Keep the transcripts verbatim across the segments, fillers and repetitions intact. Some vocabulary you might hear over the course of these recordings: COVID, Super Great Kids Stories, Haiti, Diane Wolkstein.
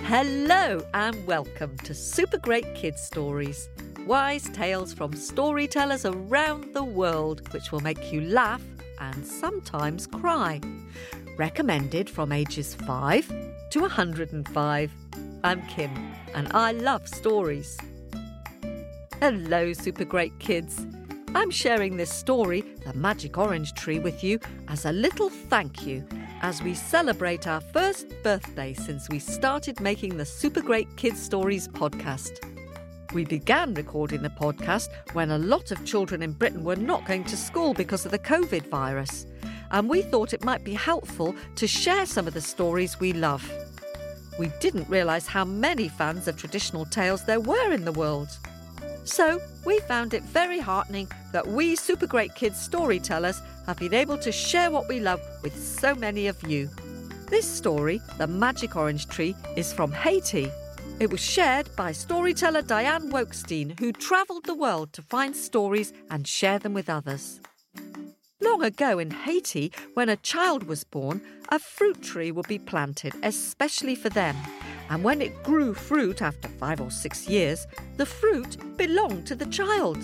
Hello and welcome to Super Great Kids Stories, wise tales from storytellers around the world which will make you laugh and sometimes cry. Recommended from ages five to one hundred and five. I'm Kim and I love stories. Hello Super Great Kids. I'm sharing this story, The Magic Orange Tree, with you as a little thank you as we celebrate our first birthday since we started making the Super Great Kids Stories podcast. We began recording the podcast when a lot of children in Britain were not going to school because of the COVID virus, and we thought it might be helpful to share some of the stories we love. We didn't realise how many fans of traditional tales there were in the world. So we found it very heartening that we Super Great Kids storytellers have been able to share what we love with so many of you. This story, The Magic Orange Tree, is from Haiti. It was shared by storyteller Diane Wolkstein, who travelled the world to find stories and share them with others. Long ago in Haiti, when a child was born, a fruit tree would be planted, especially for them. And when it grew fruit after five or six years, the fruit belonged to the child.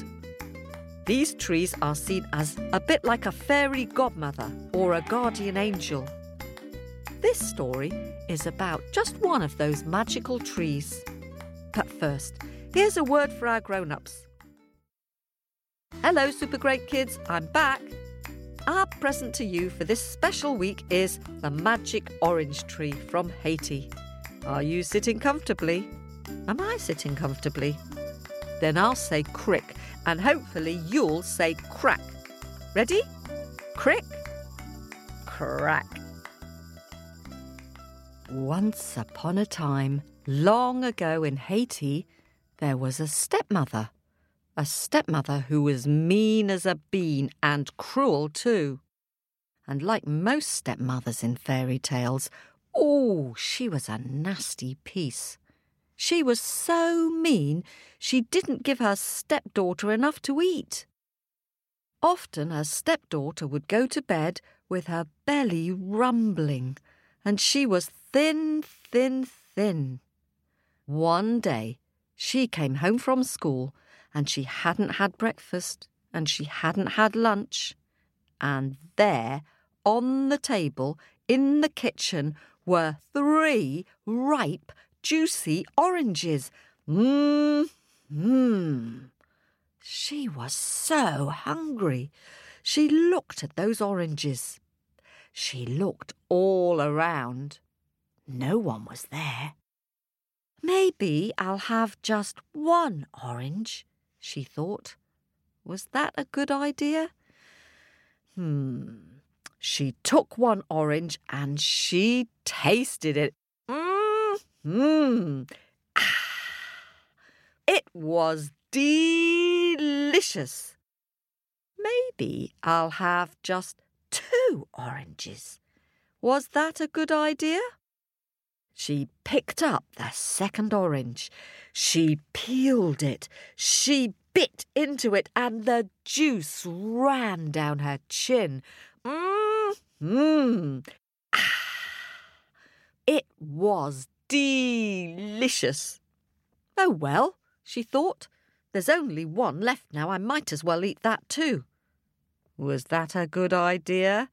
These trees are seen as a bit like a fairy godmother or a guardian angel. This story is about just one of those magical trees. But first, here's a word for our grown-ups. Hello, Super Great Kids, I'm back. Our present to you for this special week is The Magic Orange Tree from Haiti. Are you sitting comfortably? Am I sitting comfortably? Then I'll say crick, and hopefully you'll say crack. Ready? Crick, crack. Once upon a time, long ago in Haiti, there was a stepmother. A stepmother who was mean as a bean and cruel too. And like most stepmothers in fairy tales, oh, she was a nasty piece. She was so mean, she didn't give her stepdaughter enough to eat. Often her stepdaughter would go to bed with her belly rumbling, and she was thin, thin, thin. One day, she came home from school, and she hadn't had breakfast, and she hadn't had lunch. And there, on the table, in the kitchen, were three ripe, juicy oranges. Mmm, mmm. She was so hungry. She looked at those oranges. She looked all around. No one was there. Maybe I'll have just one orange, she thought. Was that a good idea? Hmm. She took one orange and she tasted it. Mmm, mmm. Ah, it was delicious. Maybe I'll have just two oranges. Was that a good idea? She picked up the second orange. She peeled it. She bit into it and the juice ran down her chin. Mmm. Mmm. Ah, it was delicious. Oh well, she thought. There's only one left now. I might as well eat that too. Was that a good idea?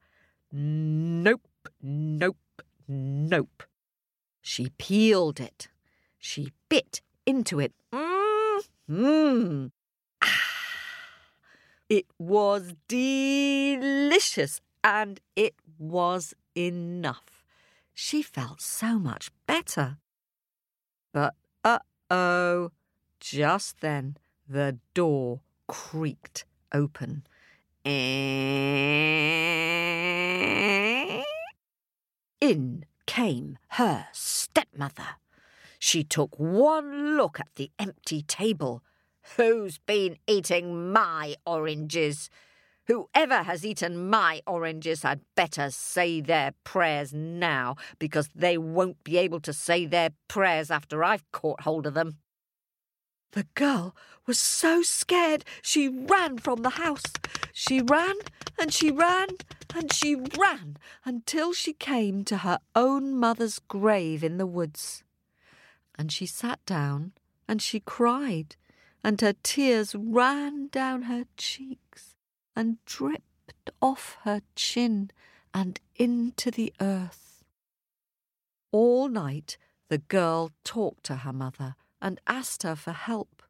Nope, nope, nope. She peeled it. She bit into it. Mmm, mmm. Ah, it was delicious. And it was enough. She felt so much better. But uh-oh, just then the door creaked open. In came her stepmother. She took one look at the empty table. Who's been eating my oranges? Whoever has eaten my oranges had better say their prayers now, because they won't be able to say their prayers after I've caught hold of them. The girl was so scared she ran from the house. She ran and she ran and she ran until she came to her own mother's grave in the woods. And she sat down and she cried, and her tears ran down her cheeks and dripped off her chin and into the earth. All night the girl talked to her mother and asked her for help.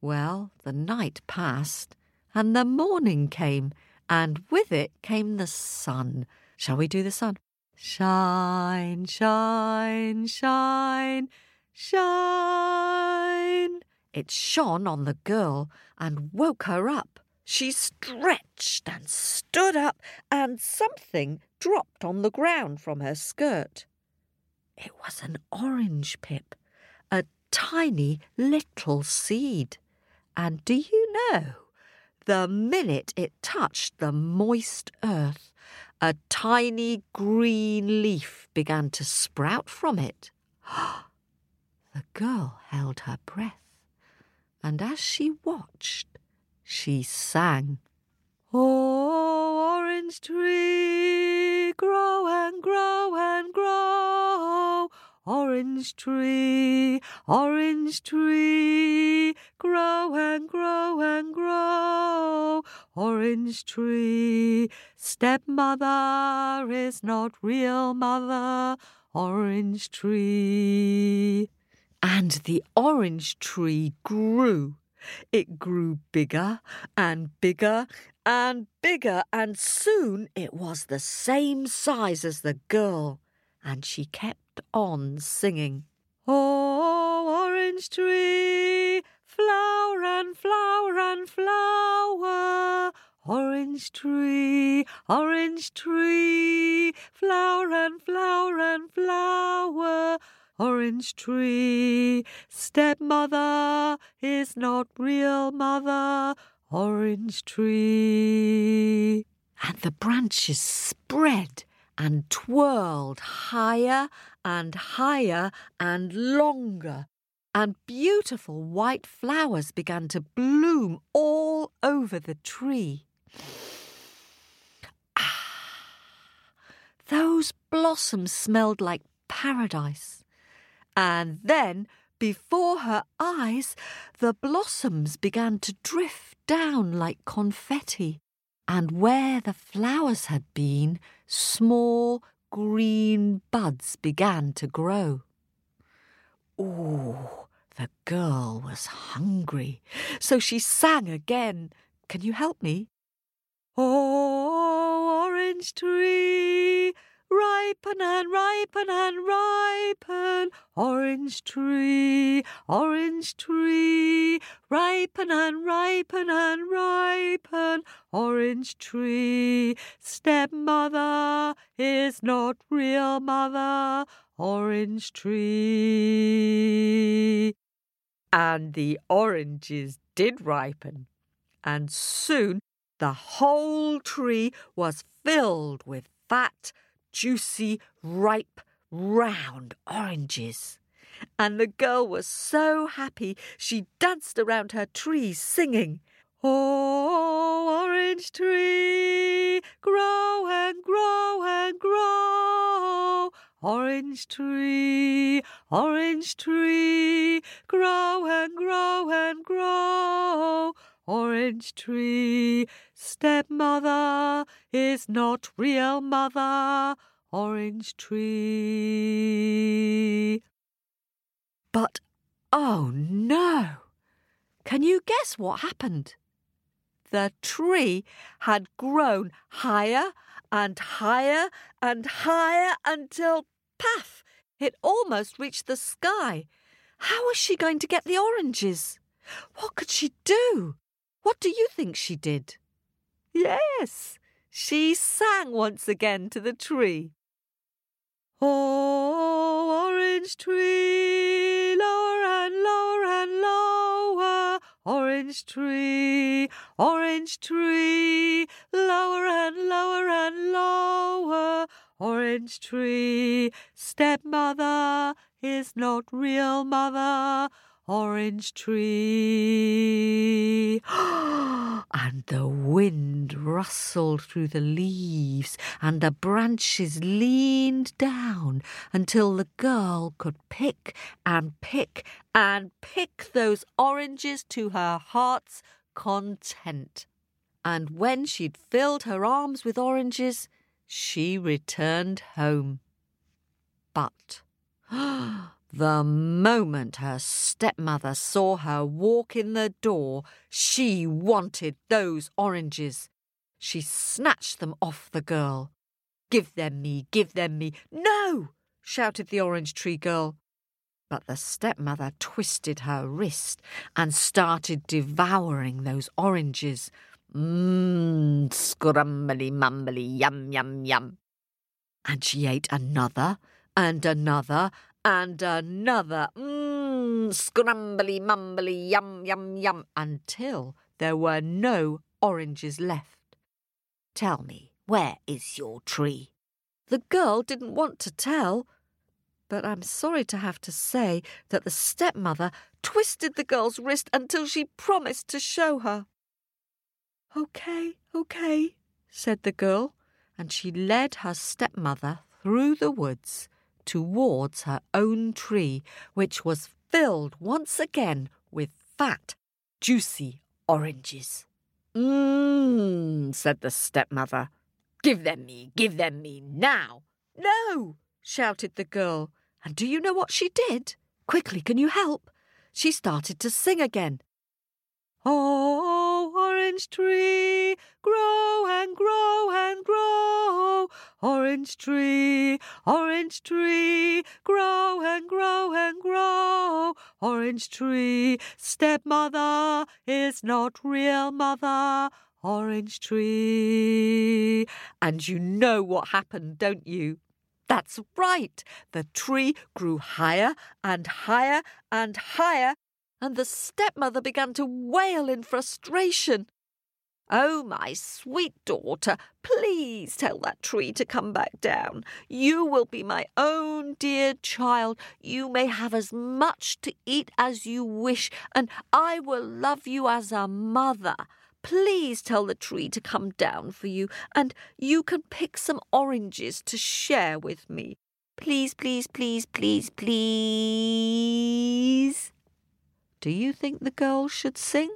Well, the night passed, and the morning came, and with it came the sun. Shall we do the sun? Shine, shine, shine, shine. It shone on the girl and woke her up. She stretched and stood up, and something dropped on the ground from her skirt. It was an orange pip, a tiny little seed. And do you know, the minute it touched the moist earth, a tiny green leaf began to sprout from it. The girl held her breath, and as she watched, she sang, "Oh, orange tree, grow and grow and grow. Orange tree, orange tree, grow and grow and grow. Orange tree, stepmother is not real mother. Orange tree." And the orange tree grew. It grew bigger and bigger and bigger, and soon it was the same size as the girl, and she kept on singing. "Oh, orange tree, flower and flower and flower. Orange tree, orange tree, flower and flower and flower. Orange tree, stepmother is not real mother. Orange tree." And the branches spread and twirled higher and higher and longer, and beautiful white flowers began to bloom all over the tree. Ah, those blossoms smelled like paradise. And then, before her eyes, the blossoms began to drift down like confetti, and where the flowers had been, small green buds began to grow. Ooh, the girl was hungry, so she sang again. Can you help me? "Oh, orange tree, ripen and ripen and ripen, orange tree, orange tree, ripen and ripen and ripen, orange tree, stepmother is not real mother, orange tree." And the oranges did ripen, and soon the whole tree was filled with fat, juicy, ripe, round oranges. And the girl was so happy she danced around her tree singing, "Oh, orange tree, grow and grow and grow. Orange tree, orange tree, grow and grow and grow. Orange tree, stepmother is not real mother. Orange tree." But, oh no! Can you guess what happened? The tree had grown higher and higher and higher until, paf, it almost reached the sky. How was she going to get the oranges? What could she do? What do you think she did? Yes, she sang once again to the tree. "Oh, orange tree, lower and lower and lower. Orange tree, orange tree, lower and lower and lower. Orange tree, stepmother is not real mother. orange tree. And the wind rustled through the leaves, and the branches leaned down until the girl could pick and pick and pick those oranges to her heart's content. And when she'd filled her arms with oranges, she returned home. But the moment her stepmother saw her walk in the door, she wanted those oranges. She snatched them off the girl. "Give them me, give them me." "No!" shouted the orange tree girl. But the stepmother twisted her wrist and started devouring those oranges. Mmm, scrumbly, mumbly, yum, yum, yum. And she ate another and another and another, mmm, scrumbly, mumbly, yum, yum, yum, until there were no oranges left. "Tell me, where is your tree?" The girl didn't want to tell, but I'm sorry to have to say that the stepmother twisted the girl's wrist until she promised to show her. "Okay, okay," said the girl, and she led her stepmother through the woods towards her own tree, which was filled once again with fat, juicy oranges. "Mmm," said the stepmother. "Give them me, give them me now." "No," shouted the girl. And do you know what she did? Quickly, can you help? She started to sing again. "Oh, orange tree, grow and grow and grow. Orange tree, orange tree, grow and grow and grow. Orange tree, stepmother is not real mother. Orange tree." And you know what happened, don't you? That's right. The tree grew higher and higher and higher, and the stepmother began to wail in frustration. "Oh, my sweet daughter, please tell that tree to come back down. You will be my own dear child. You may have as much to eat as you wish, and I will love you as a mother. Please tell the tree to come down for you, and you can pick some oranges to share with me. Please, please, please, please, please." Do you think the girl should sing?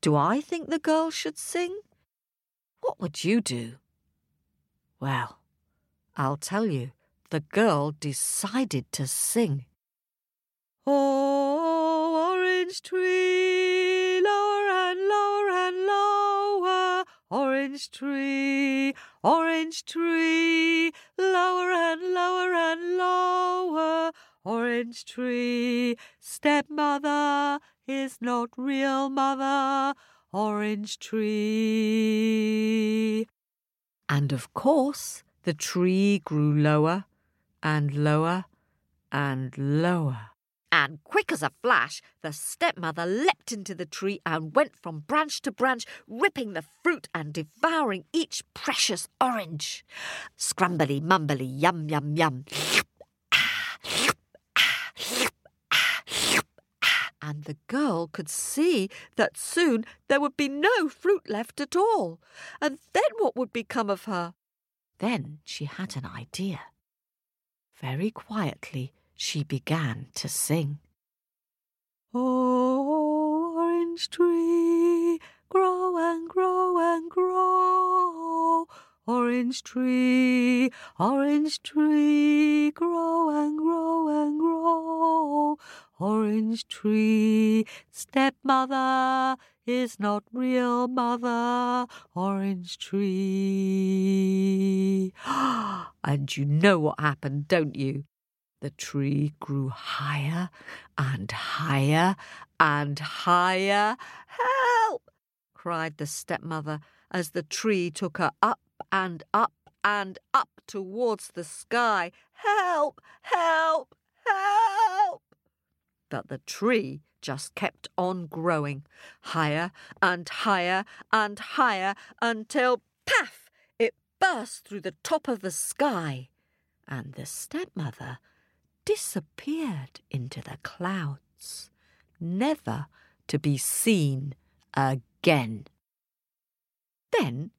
Do I think the girl should sing? What would you do? Well, I'll tell you, the girl decided to sing. "Oh, orange tree, lower and lower and lower. Orange tree, orange tree, lower and lower and lower. Orange tree, stepmother is not real mother. Orange tree." And of course, the tree grew lower and lower and lower. And quick as a flash, the stepmother leapt into the tree and went from branch to branch, ripping the fruit and devouring each precious orange. Scrumbly, mumbly, yum, yum, yum. And the girl could see that soon there would be no fruit left at all. And then what would become of her? Then she had an idea. Very quietly she began to sing. "Oh, orange tree, grow and grow and grow. Orange tree, orange tree, grow and grow and grow. Orange tree, stepmother is not real mother. Orange tree." And you know what happened, don't you? The tree grew higher and higher and higher. "Help!" cried the stepmother as the tree took her up and up and up towards the sky. "Help! Help! Help!" But the tree just kept on growing, higher and higher and higher, until, paf, it burst through the top of the sky, and the stepmother disappeared into the clouds, never to be seen again. Then,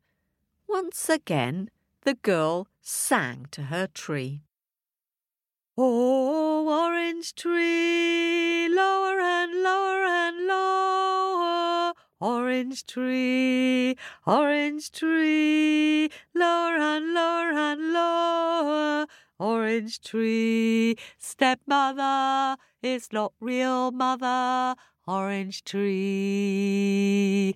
once again, the girl sang to her tree. Oh, orange tree, lower and lower and lower, orange tree, orange tree, lower and lower and lower, orange tree, stepmother is not real mother, orange tree.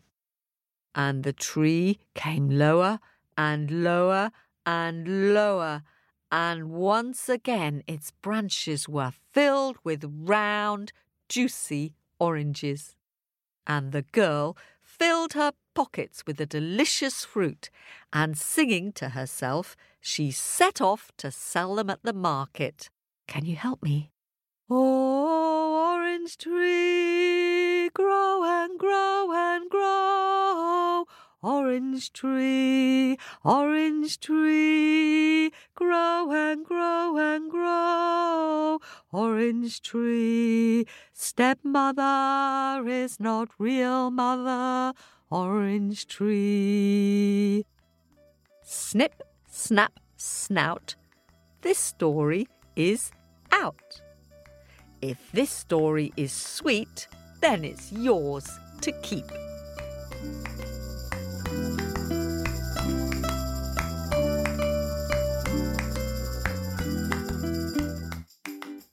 And the tree came lower and lower and lower, and once again its branches were filled with round, juicy oranges. And the girl filled her pockets with the delicious fruit, and singing to herself, she set off to sell them at the market. Can you help me? Oh, orange tree, grow and grow and grow, orange tree, orange tree, grow and grow and grow, orange tree, stepmother is not real mother, orange tree. Snip, snap, snout, this story is out. If this story is sweet, then it's yours to keep.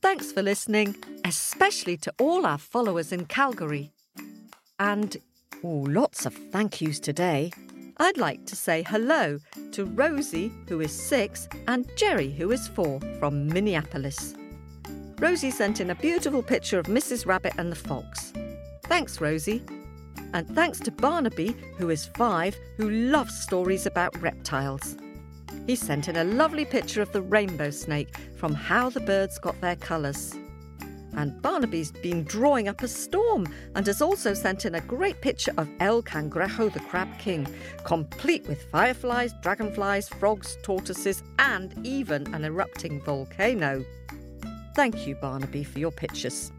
Thanks for listening, especially to all our followers in Calgary. And oh, lots of thank yous today. I'd like to say hello to Rosie, who is six, and Jerry, who is four, from Minneapolis. Rosie sent in a beautiful picture of Missus Rabbit and the fox. Thanks, Rosie. And thanks to Barnaby, who is five, who loves stories about reptiles. He sent in a lovely picture of the rainbow snake from How the Birds Got Their Colours. And Barnaby's been drawing up a storm and has also sent in a great picture of El Cangrejo, the Crab King, complete with fireflies, dragonflies, frogs, tortoises, and even an erupting volcano. Thank you, Barnaby, for your pictures.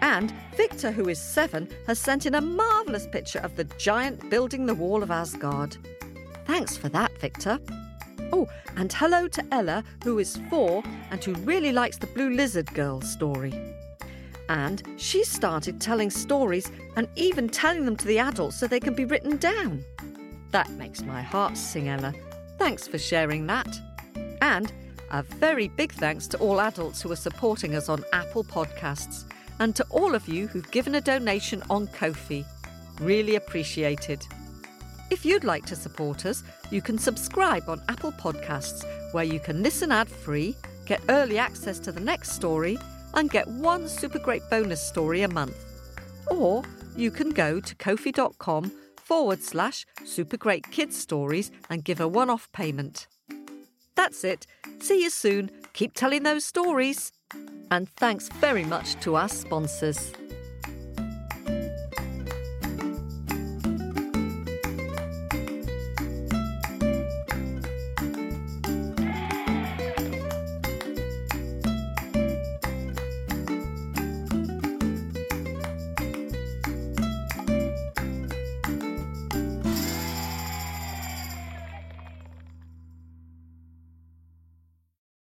And Victor, who is seven, has sent in a marvellous picture of the giant building the wall of Asgard. Thanks for that, Victor. Oh, and hello to Ella, who is four and who really likes the Blue Lizard Girl story. And she started telling stories and even telling them to the adults so they can be written down. That makes my heart sing, Ella. Thanks for sharing that. And a very big thanks to all adults who are supporting us on Apple Podcasts and to all of you who've given a donation on Ko-fi. Really appreciated. If you'd like to support us, you can subscribe on Apple Podcasts, where you can listen ad-free, get early access to the next story, and get one super great bonus story a month. Or you can go to ko-fi dot com forward slash super great kids stories and give a one-off payment. That's it. See you soon. Keep telling those stories. And thanks very much to our sponsors.